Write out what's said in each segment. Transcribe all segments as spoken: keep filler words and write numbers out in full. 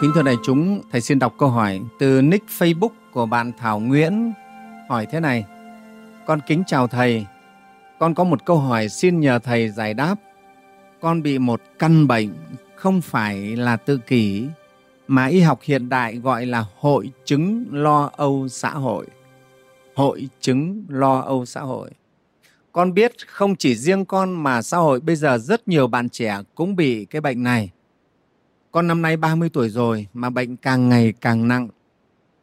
Kính thưa đại chúng, thầy xin đọc câu hỏi từ nick Facebook của bạn Thảo Nguyễn hỏi thế này. Con kính chào thầy, con có một câu hỏi xin nhờ thầy giải đáp. Con bị một căn bệnh không phải là tự kỷ mà y học hiện đại gọi là hội chứng lo âu xã hội. Hội chứng lo âu xã hội. Con biết không chỉ riêng con mà xã hội bây giờ rất nhiều bạn trẻ cũng bị cái bệnh này. Con năm nay ba mươi tuổi rồi mà bệnh càng ngày càng nặng,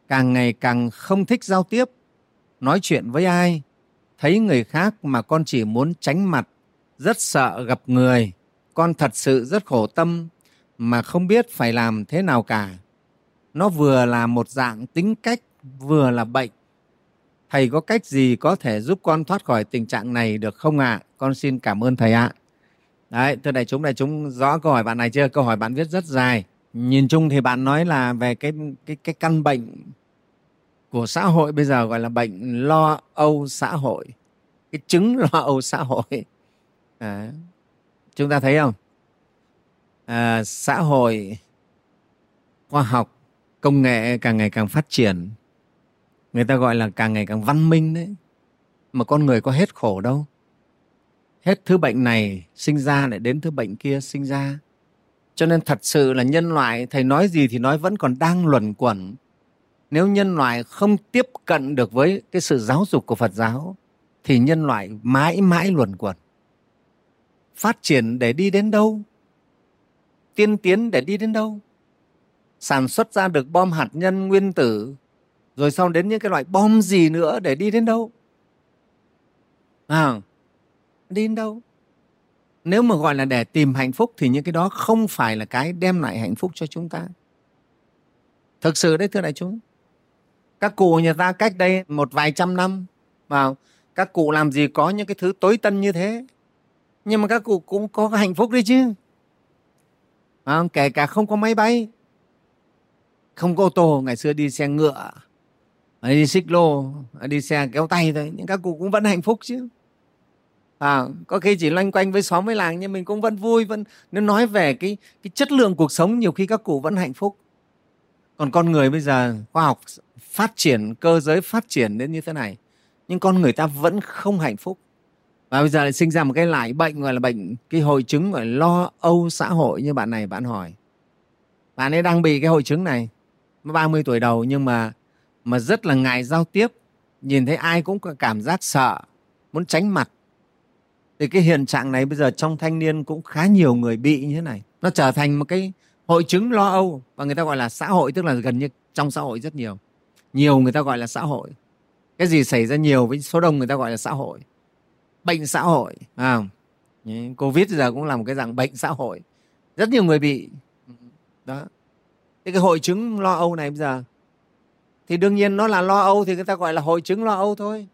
càng ngày càng không thích giao tiếp, nói chuyện với ai. Thấy người khác mà con chỉ muốn tránh mặt, rất sợ gặp người. Con thật sự rất khổ tâm mà không biết phải làm thế nào cả. Nó vừa là một dạng tính cách, vừa là bệnh. Thầy có cách gì có thể giúp con thoát khỏi tình trạng này được không ạ? À? Con xin cảm ơn thầy ạ. Đấy, thưa đại chúng, đại chúng rõ câu hỏi bạn này chưa? Câu hỏi bạn viết rất dài. Nhìn chung thì bạn nói là về cái, cái, cái căn bệnh của xã hội bây giờ gọi là bệnh lo âu xã hội. Cái chứng lo âu xã hội. À, chúng ta thấy không? À, xã hội, khoa học, công nghệ càng ngày càng phát triển. Người ta gọi là càng ngày càng văn minh đấy. Mà con người có hết khổ đâu. Hết thứ bệnh này sinh ra lại đến thứ bệnh kia sinh ra. Cho nên thật sự là nhân loại, thầy nói gì thì nói vẫn còn đang luẩn quẩn. Nếu nhân loại không tiếp cận được với cái sự giáo dục của Phật giáo thì nhân loại mãi mãi luẩn quẩn. Phát triển để đi đến đâu? Tiên tiến để đi đến đâu? Sản xuất ra được bom hạt nhân nguyên tử, rồi sau đến những cái loại bom gì nữa để đi đến đâu? À, đi đến đâu? Nếu mà gọi là để tìm hạnh phúc thì những cái đó không phải là cái đem lại hạnh phúc cho chúng ta. Thực sự đấy thưa đại chúng. Các cụ nhà ta cách đây một vài trăm năm, mà các cụ làm gì có những cái thứ tối tân như thế. Nhưng mà các cụ cũng có hạnh phúc đấy chứ. À, kể cả không có máy bay, không có ô tô, ngày xưa đi xe ngựa, đi xích lô, đi xe kéo tay thôi, nhưng các cụ cũng vẫn hạnh phúc chứ. À, có khi chỉ loanh quanh với xóm với làng nhưng mình cũng vẫn vui, vẫn nếu nói về cái, cái chất lượng cuộc sống nhiều khi các cụ vẫn hạnh phúc. Còn con người bây giờ khoa học phát triển, cơ giới phát triển đến như thế này nhưng con người ta vẫn không hạnh phúc. Và bây giờ lại sinh ra một cái loại bệnh gọi là bệnh, cái hội chứng gọi là lo âu xã hội như bạn này bạn hỏi. Bạn ấy đang bị cái hội chứng này, ba mươi tuổi đầu nhưng mà, mà rất là ngại giao tiếp, nhìn thấy ai cũng có cảm giác sợ, muốn tránh mặt. Thì cái hiện trạng này bây giờ trong thanh niên cũng khá nhiều người bị như thế này. Nó trở thành một cái hội chứng lo âu và người ta gọi là xã hội, tức là gần như trong xã hội rất nhiều. Nhiều người ta gọi là xã hội. Cái gì xảy ra nhiều với số đông người ta gọi là xã hội. Bệnh xã hội. À, Covid giờ cũng là một cái dạng bệnh xã hội. Rất nhiều người bị. Đó. Thế cái hội chứng lo âu này bây giờ thì đương nhiên nó là lo âu thì người ta gọi là hội chứng lo âu thôi.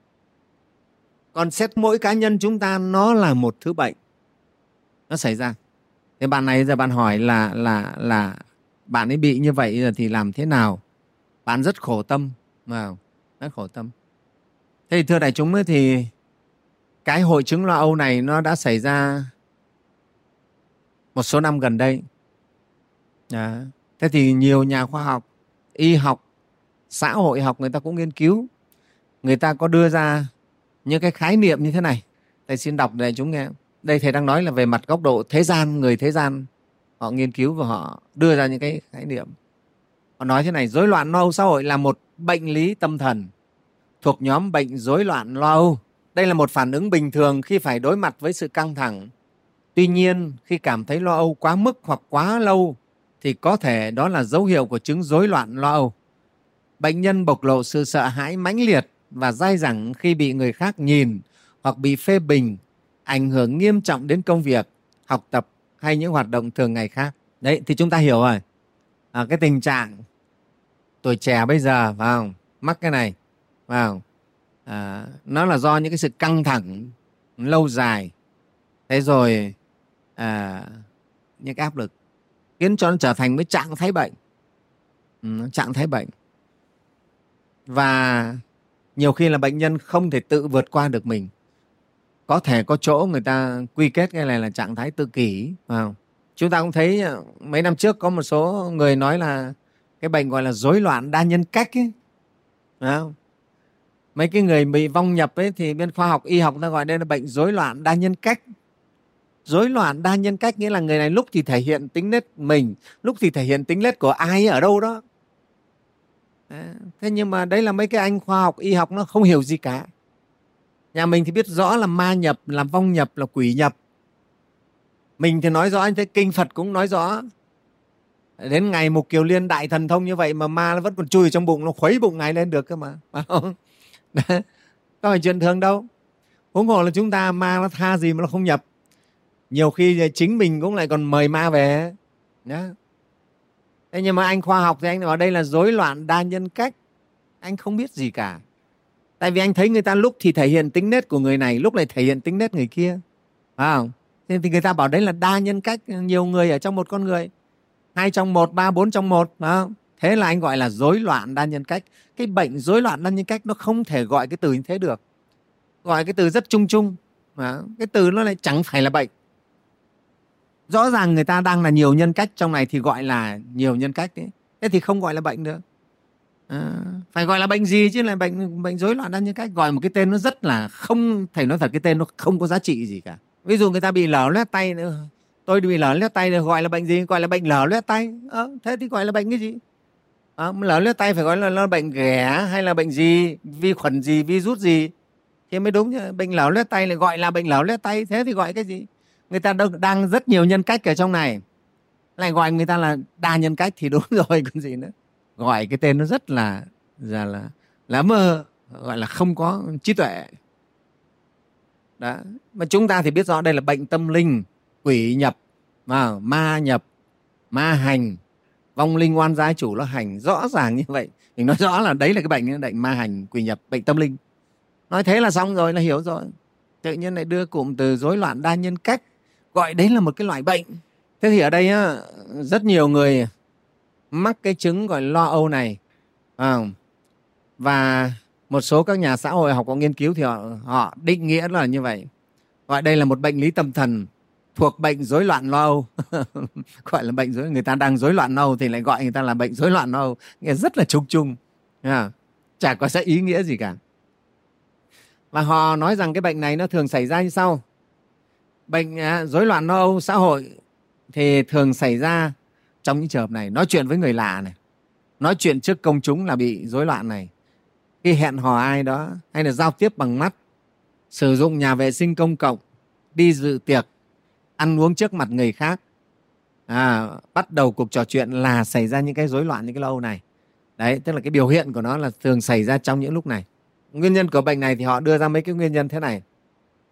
Còn xét mỗi cá nhân chúng ta nó là một thứ bệnh. Nó xảy ra. Thế bạn này giờ bạn hỏi là, là, là bạn ấy bị như vậy giờ thì làm thế nào? Bạn rất khổ tâm. Wow, rất khổ tâm. Thế thì thưa đại chúng ấy thì cái hội chứng lo âu này nó đã xảy ra một số năm gần đây. Đó. Thế thì nhiều nhà khoa học, y học, xã hội học người ta cũng nghiên cứu. Người ta có đưa ra những cái khái niệm như thế này. Thầy xin đọc để chúng nghe. Đây thầy đang nói là về mặt góc độ thế gian, người thế gian. Họ nghiên cứu và họ đưa ra những cái khái niệm. Họ nói thế này, rối loạn lo âu xã hội là một bệnh lý tâm thần thuộc nhóm bệnh rối loạn lo âu. Đây là một phản ứng bình thường khi phải đối mặt với sự căng thẳng. Tuy nhiên, khi cảm thấy lo âu quá mức hoặc quá lâu thì có thể đó là dấu hiệu của chứng rối loạn lo âu. Bệnh nhân bộc lộ sự sợ hãi mãnh liệt và dai dẳng khi bị người khác nhìn hoặc bị phê bình, ảnh hưởng nghiêm trọng đến công việc, học tập hay những hoạt động thường ngày khác. Đấy, thì chúng ta hiểu rồi. À, cái tình trạng tuổi trẻ bây giờ, phải không? Mắc cái này, phải không? À, nó là do những cái sự căng thẳng lâu dài, thế rồi à, những cái áp lực khiến cho nó trở thành cái trạng thái bệnh, ừ, trạng thái bệnh. Và nhiều khi là bệnh nhân không thể tự vượt qua được mình. Có thể có chỗ người ta quy kết cái này là trạng thái tự kỷ, phải không? Chúng ta cũng thấy mấy năm trước có một số người nói là cái bệnh gọi là rối loạn đa nhân cách ấy. Đấy không? Mấy cái người bị vong nhập ấy thì bên khoa học y học ta gọi đây là bệnh rối loạn đa nhân cách. Rối loạn đa nhân cách nghĩa là người này lúc thì thể hiện tính nết mình, lúc thì thể hiện tính nết của ai ở đâu đó. Đấy. Thế nhưng mà đấy là mấy cái anh khoa học y học nó không hiểu gì cả. Nhà mình thì biết rõ là ma nhập, là vong nhập, là quỷ nhập. Mình thì nói rõ, anh thấy kinh Phật cũng nói rõ. Đến ngày Mục Kiều Liên đại thần thông như vậy mà ma nó vẫn còn chui trong bụng, nó khuấy bụng ngài lên được cơ mà. Đấy. Có phải chuyện thường đâu. Huống hồ là chúng ta ma nó tha gì mà nó không nhập. Nhiều khi chính mình cũng lại còn mời ma về. Đấy. Thế nhưng mà anh khoa học thì anh bảo đây là rối loạn đa nhân cách. Anh không biết gì cả. Tại vì anh thấy người ta lúc thì thể hiện tính nết của người này, lúc này thể hiện tính nết người kia. Phải không? Thế thì người ta bảo đấy là đa nhân cách, nhiều người ở trong một con người. Hai trong một, ba, bốn trong một. Phải không? Thế là anh gọi là rối loạn đa nhân cách. Cái bệnh rối loạn đa nhân cách nó không thể gọi cái từ như thế được. Gọi cái từ rất chung chung. Phải không? Cái từ nó lại chẳng phải là bệnh. Rõ ràng người ta đang là nhiều nhân cách trong này thì gọi là nhiều nhân cách đấy. Thế thì không gọi là bệnh nữa. À, phải gọi là bệnh gì chứ, là bệnh bệnh rối loạn đa nhân cách. Gọi một cái tên nó rất là không, thầy nói thật cái tên nó không có giá trị gì cả. Ví dụ người ta bị lở loét tay nữa. Tôi bị lở loét tay nữa, gọi là bệnh gì? Gọi là bệnh lở loét tay. À, thế thì gọi là bệnh cái gì? À, lở loét tay phải gọi là, là bệnh ghẻ hay là bệnh gì, vi khuẩn gì, virus gì thì mới đúng chứ. Bệnh lở loét tay lại gọi là bệnh lở loét tay, thế thì gọi cái gì? Người ta đang rất nhiều nhân cách ở trong này, lại gọi người ta là đa nhân cách thì đúng rồi còn gì nữa. Gọi cái tên nó rất là là, là, là mơ, gọi là không có trí tuệ. Đó. Mà chúng ta thì biết rõ đây là bệnh tâm linh, quỷ nhập, mà ma nhập, ma hành, vong linh oan gia chủ nó hành. Rõ ràng như vậy. Mình nói rõ là đấy là cái bệnh, bệnh ma hành, quỷ nhập, bệnh tâm linh. Nói thế là xong rồi, là hiểu rồi. Tự nhiên lại đưa cụm từ rối loạn đa nhân cách, gọi đấy là một cái loại bệnh. Thế thì ở đây á, rất nhiều người mắc cái chứng gọi lo âu này. À, và một số các nhà xã hội học có nghiên cứu thì họ, họ định nghĩa là như vậy. Gọi đây là một bệnh lý tâm thần thuộc bệnh rối loạn lo âu. Gọi là bệnh rối, người ta đang rối loạn lo âu thì lại gọi người ta là bệnh rối loạn lo âu. Nghe rất là chung chung. À, chả có sẽ ý nghĩa gì cả. Và họ nói rằng cái bệnh này nó thường xảy ra như sau. Bệnh à, rối loạn lo âu xã hội thì thường xảy ra trong những trường hợp này: nói chuyện với người lạ này, nói chuyện trước công chúng là bị rối loạn này, khi hẹn hò ai đó, hay là giao tiếp bằng mắt, sử dụng nhà vệ sinh công cộng, đi dự tiệc, ăn uống trước mặt người khác. À, bắt đầu cuộc trò chuyện là xảy ra những cái rối loạn, những cái lo âu này. Đấy, tức là cái biểu hiện của nó là thường xảy ra trong những lúc này. Nguyên nhân của bệnh này thì họ đưa ra mấy cái nguyên nhân thế này.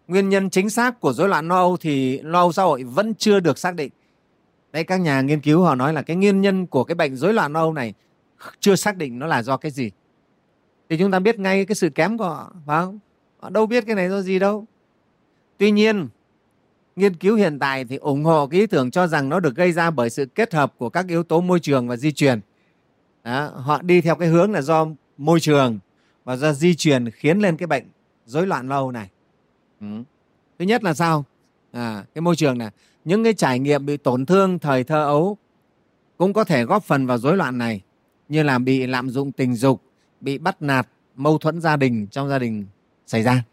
Nguyên nhân chính xác của rối loạn lo âu thì lo âu xã hội vẫn chưa được xác định. Đấy, các nhà nghiên cứu họ nói là cái nguyên nhân của cái bệnh rối loạn lo âu này chưa xác định nó là do cái gì. Thì chúng ta biết ngay cái sự kém của họ, phải không? Họ đâu biết cái này do gì đâu. Tuy nhiên, nghiên cứu hiện tại thì ủng hộ cái ý tưởng cho rằng nó được gây ra bởi sự kết hợp của các yếu tố môi trường và di truyền. Đó, họ đi theo cái hướng là do môi trường và do di truyền khiến lên cái bệnh rối loạn lo âu này. Ừ. Thứ nhất là sao? À, cái môi trường này, những cái trải nghiệm bị tổn thương thời thơ ấu cũng có thể góp phần vào rối loạn này, như là bị lạm dụng tình dục, bị bắt nạt, mâu thuẫn gia đình, trong gia đình xảy ra.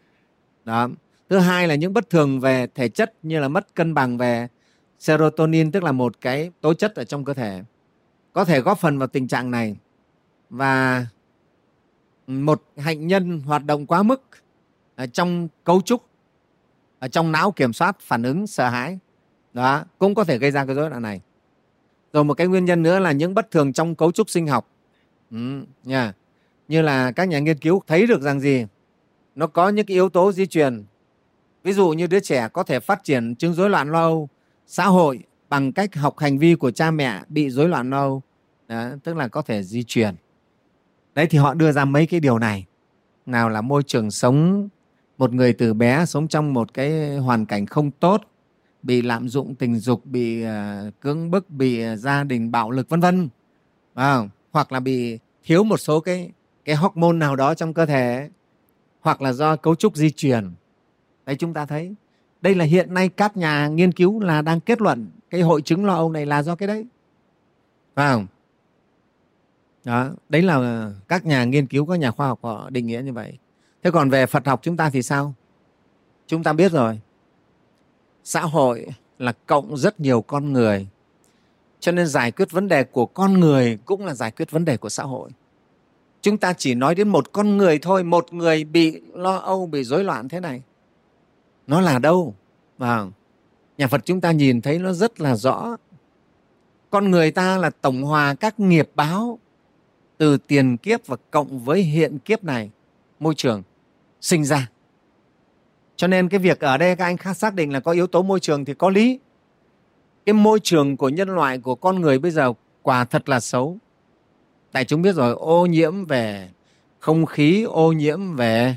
Đó. Thứ hai là những bất thường về thể chất, như là mất cân bằng về serotonin, tức là một cái tố chất ở trong cơ thể, có thể góp phần vào tình trạng này. Và một hạnh nhân hoạt động quá mức trong cấu trúc, ở trong não kiểm soát phản ứng sợ hãi, đó cũng có thể gây ra cái rối loạn này. Rồi một cái nguyên nhân nữa là những bất thường trong cấu trúc sinh học. Ừ, yeah. Như là các nhà nghiên cứu thấy được rằng gì? Nó có những cái yếu tố di truyền. Ví dụ như đứa trẻ có thể phát triển chứng rối loạn lo âu xã hội bằng cách học hành vi của cha mẹ bị rối loạn lo âu. Đó, tức là có thể di truyền. Đấy thì họ đưa ra mấy cái điều này. Nào là môi trường sống, một người từ bé sống trong một cái hoàn cảnh không tốt, bị lạm dụng tình dục, bị uh, cưỡng bức, bị uh, gia đình bạo lực, vân vân. À, hoặc là bị thiếu một số cái, cái hormone nào đó trong cơ thể, hoặc là do cấu trúc di truyền. Đấy, chúng ta thấy Đây là hiện nay các nhà nghiên cứu là đang kết luận cái hội chứng lo âu này là do cái đấy. Phải không? Đó, đấy là các nhà nghiên cứu, các nhà khoa học họ định nghĩa như vậy. Thế còn về Phật học chúng ta thì sao? Chúng ta biết rồi. Xã hội là cộng rất nhiều con người. Cho nên giải quyết vấn đề của con người cũng là giải quyết vấn đề của xã hội. Chúng ta chỉ nói đến một con người thôi, một người bị lo âu, bị rối loạn thế này. Nó là đâu? À, nhà Phật chúng ta nhìn thấy nó rất là rõ. Con người ta là tổng hòa các nghiệp báo từ tiền kiếp và cộng với hiện kiếp này, môi trường sinh ra. Cho nên cái việc ở đây các anh xác định là có yếu tố môi trường thì có lý. Cái môi trường của nhân loại, của con người bây giờ quả thật là xấu. Tại chúng biết rồi, ô nhiễm về không khí, ô nhiễm về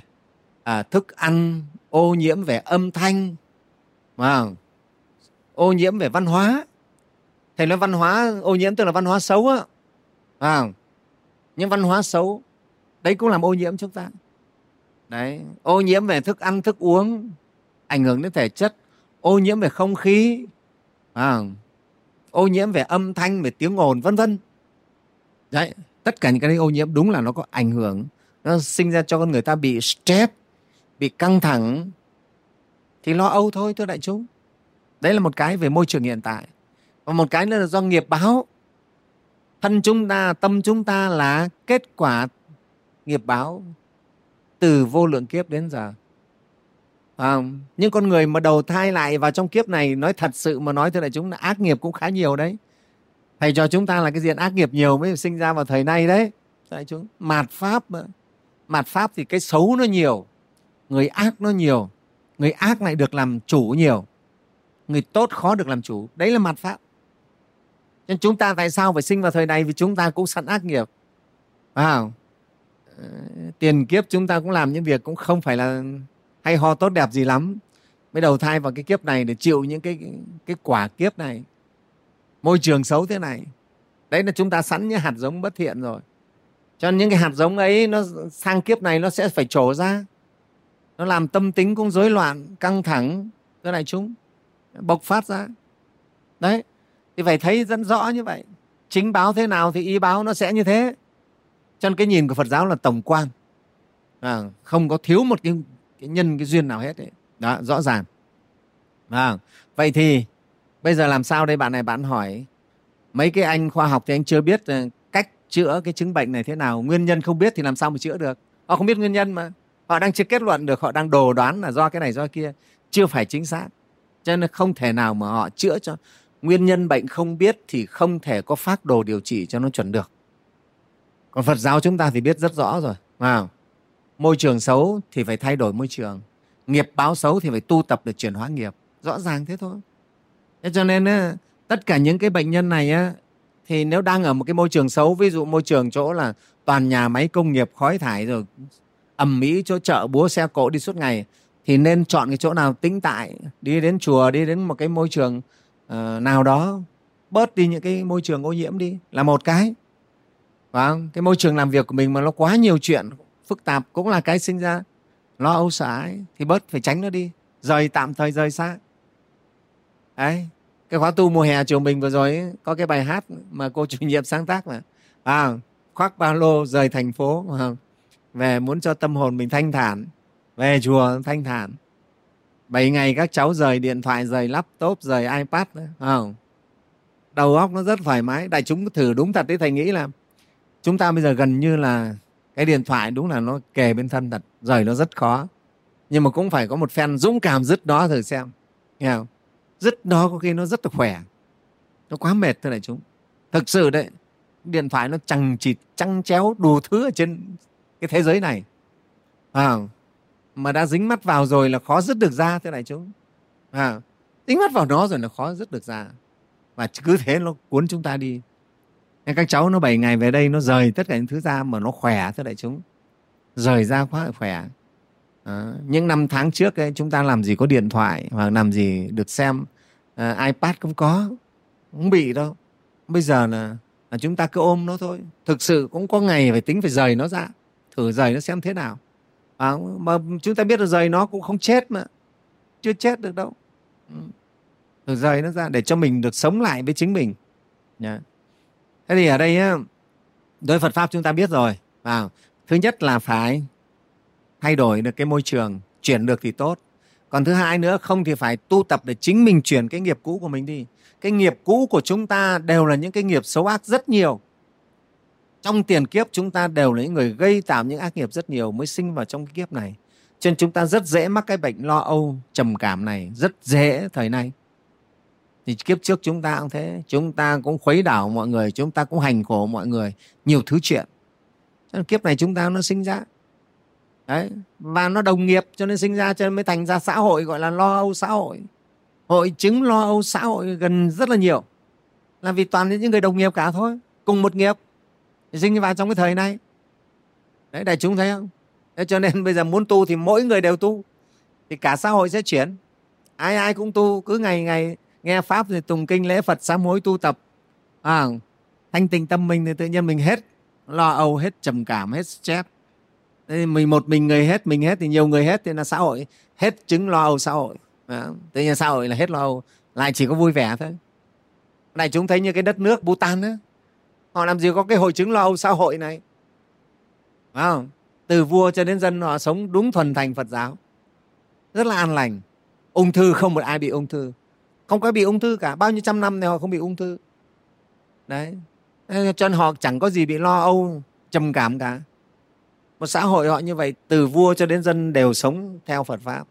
à, thức ăn, ô nhiễm về âm thanh, à, ô nhiễm về văn hóa. Thầy nói văn hóa, ô nhiễm tức là văn hóa xấu á. À, những văn hóa xấu, đấy cũng làm ô nhiễm chúng ta. Đấy, ô nhiễm về thức ăn, thức uống, ảnh hưởng đến thể chất, ô nhiễm về không khí, à, ô nhiễm về âm thanh, về tiếng ồn, vân vân. Đấy, tất cả những cái đấy ô nhiễm đúng là nó có ảnh hưởng. Nó sinh ra cho con người ta bị stress, bị căng thẳng, thì lo âu thôi thưa đại chúng. Đấy là một cái về môi trường hiện tại. Và một cái nữa là do nghiệp báo. Thân chúng ta, tâm chúng ta là kết quả nghiệp báo từ vô lượng kiếp đến giờ. À, những con người mà đầu thai lại vào trong kiếp này, nói thật sự mà nói thưa đại chúng là ác nghiệp cũng khá nhiều đấy. Thầy cho chúng ta là cái diện ác nghiệp nhiều mới sinh ra vào thời nay đấy. Đại chúng, mạt pháp mà. Mạt pháp thì cái xấu nó nhiều, người ác nó nhiều, người ác lại được làm chủ nhiều, người tốt khó được làm chủ. Đấy là mạt pháp. Nên chúng ta tại sao phải sinh vào thời này? Vì chúng ta cũng sẵn ác nghiệp. À, tiền kiếp chúng ta cũng làm những việc cũng không phải là hay ho tốt đẹp gì lắm, mới đầu thai vào cái kiếp này để chịu những cái, cái quả kiếp này, môi trường xấu thế này. Đấy là chúng ta sẵn những hạt giống bất thiện rồi. Cho nên những cái hạt giống ấy nó sang kiếp này nó sẽ phải trổ ra. Nó làm tâm tính cũng rối loạn, căng thẳng, thế này chúng bộc phát ra. Đấy, thì phải thấy rất rõ như vậy. Chính báo thế nào thì ý báo nó sẽ như thế. Cho nên cái nhìn của Phật giáo là tổng quan, à, không có thiếu một cái, cái nhân, cái duyên nào hết ấy. Đó, rõ ràng. À, vậy thì bây giờ làm sao đây? Bạn này bạn hỏi mấy cái anh khoa học thì anh chưa biết cách chữa cái chứng bệnh này thế nào. Nguyên nhân không biết thì làm sao mà chữa được. Họ không biết nguyên nhân mà. Họ đang chưa kết luận được. Họ đang đồ đoán là do cái này do kia. Chưa phải chính xác. Cho nên không thể nào mà họ chữa cho. Nguyên nhân bệnh không biết thì không thể có phác đồ điều trị cho nó chuẩn được. Còn Phật giáo chúng ta thì biết rất rõ rồi. Wow. Môi trường xấu thì phải thay đổi môi trường. Nghiệp báo xấu thì phải tu tập để chuyển hóa nghiệp. Rõ ràng thế thôi. Thế cho nên tất cả những cái bệnh nhân này thì nếu đang ở một cái môi trường xấu, ví dụ môi trường chỗ là toàn nhà máy công nghiệp, khói thải rồi ầm ĩ, chỗ chợ búa xe cộ đi suốt ngày, thì nên chọn cái chỗ nào tĩnh tại, đi đến chùa, đi đến một cái môi trường nào đó, bớt đi những cái môi trường ô nhiễm đi là một cái. Và cái môi trường làm việc của mình mà nó quá nhiều chuyện phức tạp cũng là cái sinh ra lo âu sợ ấy, thì bớt, phải tránh nó đi, rời, tạm thời rời xa. Đấy, cái khóa tu mùa hè trường mình vừa rồi ấy, có cái bài hát mà cô chủ nhiệm sáng tác mà à, khoác ba lô rời thành phố à, về muốn cho tâm hồn mình thanh thản, về chùa thanh thản. Bảy ngày các cháu rời điện thoại, rời laptop, rời iPad à, đầu óc nó rất thoải mái. Đại chúng thử đúng thật đấy, thầy nghĩ là chúng ta bây giờ gần như là cái điện thoại đúng là nó kề bên thân thật, rời nó rất khó. Nhưng mà cũng phải có một phen dũng cảm dứt nó thử xem, nghe không? Dứt nó có khi nó rất là khỏe. Nó quá mệt thưa đại chúng. Thực sự đấy, điện thoại nó chằng chịt, chăng chéo đủ thứ ở trên cái thế giới này à, mà đã dính mắt vào rồi là khó dứt được ra thưa đại chúng à, dính mắt vào nó rồi là khó dứt được ra. Và cứ thế nó cuốn chúng ta đi. Nên các cháu nó bảy ngày về đây nó rời tất cả những thứ ra mà nó khỏe thưa đại chúng. Rời ra quá là khỏe. À, những năm tháng trước ấy, chúng ta làm gì có điện thoại hoặc làm gì được xem à, iPad cũng có, không bị đâu. Bây giờ là, là chúng ta cứ ôm nó thôi. Thực sự cũng có ngày phải tính phải rời nó ra, thử rời nó xem thế nào à, mà chúng ta biết là rời nó cũng không chết mà chưa chết được đâu. Được rời nó ra để cho mình được sống lại với chính mình. Thế thì ở đây đối Phật Pháp chúng ta biết rồi. Thứ nhất là phải thay đổi được cái môi trường, chuyển được thì tốt. Còn thứ hai nữa, không thì phải tu tập để chính mình chuyển cái nghiệp cũ của mình đi. Cái nghiệp cũ của chúng ta đều là những cái nghiệp xấu ác rất nhiều. Trong tiền kiếp chúng ta đều là những người gây tạo những ác nghiệp rất nhiều mới sinh vào trong cái kiếp này. Cho nên chúng ta rất dễ mắc cái bệnh lo âu, trầm cảm này, rất dễ thời nay. Thì kiếp trước chúng ta cũng thế, chúng ta cũng khuấy đảo mọi người, chúng ta cũng hành khổ mọi người, nhiều thứ chuyện. Cho nên kiếp này chúng ta nó sinh ra. Đấy, và nó đồng nghiệp cho nên sinh ra, cho nên mới thành ra xã hội gọi là lo âu xã hội. Hội chứng lo âu xã hội gần rất là nhiều. Là vì toàn những người đồng nghiệp cả thôi, cùng một nghiệp. Sinh vào trong cái thời này. Đấy, đại chúng thấy không? Đấy, cho nên bây giờ muốn tu thì mỗi người đều tu. Thì cả xã hội sẽ chuyển. Ai ai cũng tu, cứ ngày ngày nghe Pháp thì tùng kinh lễ Phật sám hối tu tập. À, thanh tịnh tâm mình thì tự nhiên mình hết lo âu, hết trầm cảm, hết stress. Thế mình một mình người hết, mình hết thì nhiều người hết thì là xã hội hết chứng lo âu xã hội. Đấy, tự nhiên xã hội là hết lo âu, lại chỉ có vui vẻ thôi. Đại chúng thấy như cái đất nước Bhutan đó. Họ làm gì có cái hội chứng lo âu xã hội này. Phải không? Từ vua cho đến dân họ sống đúng thuần thành Phật giáo. Rất là an lành. Ung thư không một ai bị ung thư. Không có bị ung thư cả. Bao nhiêu trăm năm này họ không bị ung thư. Đấy. Cho nên họ chẳng có gì bị lo âu, trầm cảm cả. Một xã hội họ như vậy, từ vua cho đến dân đều sống theo Phật Pháp.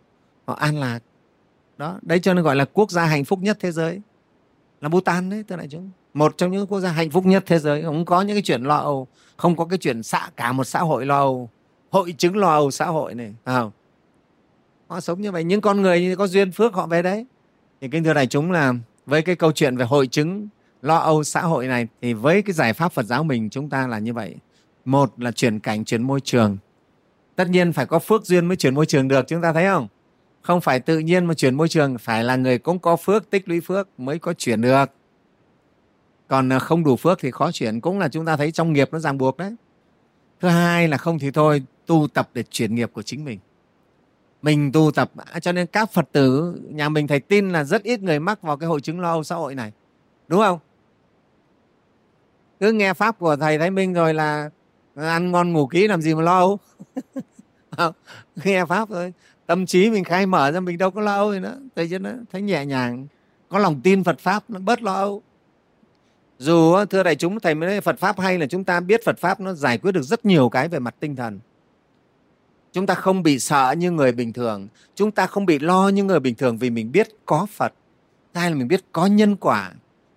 Họ an lạc. Đó. Đấy cho nên gọi là quốc gia hạnh phúc nhất thế giới. Là Bhutan đấy, thưa đại chúng. Một trong những quốc gia hạnh phúc nhất thế giới, không có những cái chuyện lo âu, không có cái chuyện xạ cả một xã hội lo âu, hội chứng lo âu xã hội này. À, họ sống như vậy, những con người như có duyên phước họ về đấy. Thì kính thưa đại chúng là với cái câu chuyện về hội chứng lo âu xã hội này thì với cái giải pháp Phật giáo mình chúng ta là như vậy. Một là chuyển cảnh, chuyển môi trường. Tất nhiên phải có phước duyên mới chuyển môi trường được, chúng ta thấy không? Không phải tự nhiên mà chuyển môi trường, phải là người cũng có phước, tích lũy phước mới có chuyển được. Còn không đủ phước thì khó chuyển. Cũng là chúng ta thấy trong nghiệp nó ràng buộc đấy. Thứ hai là không thì thôi, tu tập để chuyển nghiệp của chính mình. Mình tu tập, cho nên các Phật tử nhà mình thầy tin là rất ít người mắc vào cái hội chứng lo âu xã hội này. Đúng không? Cứ nghe Pháp của thầy Thái Minh rồi là ăn ngon ngủ kỹ làm gì mà lo âu. Nghe Pháp rồi, tâm trí mình khai mở ra mình đâu có lo âu gì nữa. Thế chứ nó thấy nhẹ nhàng, có lòng tin Phật Pháp nó bớt lo âu. Dù thưa đại chúng, thầy mới nói Phật Pháp hay là chúng ta biết Phật Pháp nó giải quyết được rất nhiều cái về mặt tinh thần. Chúng ta không bị sợ như người bình thường. Chúng ta không bị lo như người bình thường vì mình biết có Phật. Thứ hai là mình biết có nhân quả.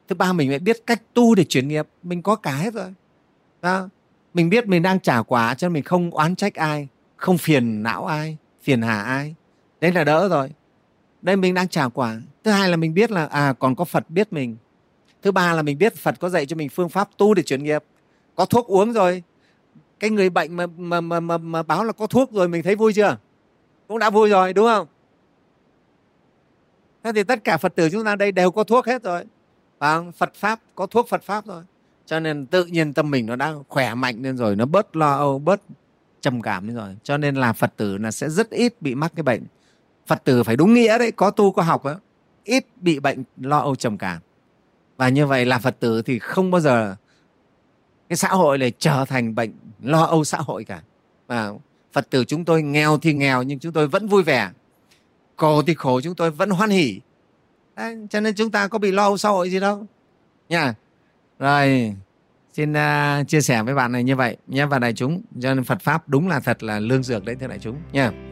Thứ ba mình lại biết cách tu để chuyển nghiệp. Mình có cả hết rồi. Đó. Mình biết mình đang trả quả cho nên mình không oán trách ai, không phiền não ai, phiền hà ai. Đấy là đỡ rồi. Đây mình đang trả quả. Thứ hai là mình biết là à còn có Phật biết mình. Thứ ba là mình biết Phật có dạy cho mình phương pháp tu để chuyển nghiệp. Có thuốc uống rồi. Cái người bệnh mà, mà, mà, mà, mà báo là có thuốc rồi mình thấy vui chưa? Cũng đã vui rồi, đúng không? Thế thì tất cả Phật tử chúng ta đây đều có thuốc hết rồi. Và Phật Pháp, có thuốc Phật Pháp rồi. Cho nên tự nhiên tâm mình nó đã khỏe mạnh lên rồi, nó bớt lo âu, bớt trầm cảm lên rồi. Cho nên là Phật tử là sẽ rất ít bị mắc cái bệnh. Phật tử phải đúng nghĩa đấy, có tu, có học đó. Ít bị bệnh lo âu trầm cảm. Và như vậy là Phật tử thì không bao giờ cái xã hội này trở thành bệnh lo âu xã hội cả. Và Phật tử chúng tôi nghèo thì nghèo nhưng chúng tôi vẫn vui vẻ. Khổ thì khổ chúng tôi vẫn hoan hỉ. Đấy, cho nên chúng ta có bị lo âu xã hội gì đâu. Nha. Rồi, xin uh, chia sẻ với bạn này như vậy. Nha, và đại chúng, cho nên Phật Pháp đúng là thật là lương dược đấy thưa đại chúng. Nha.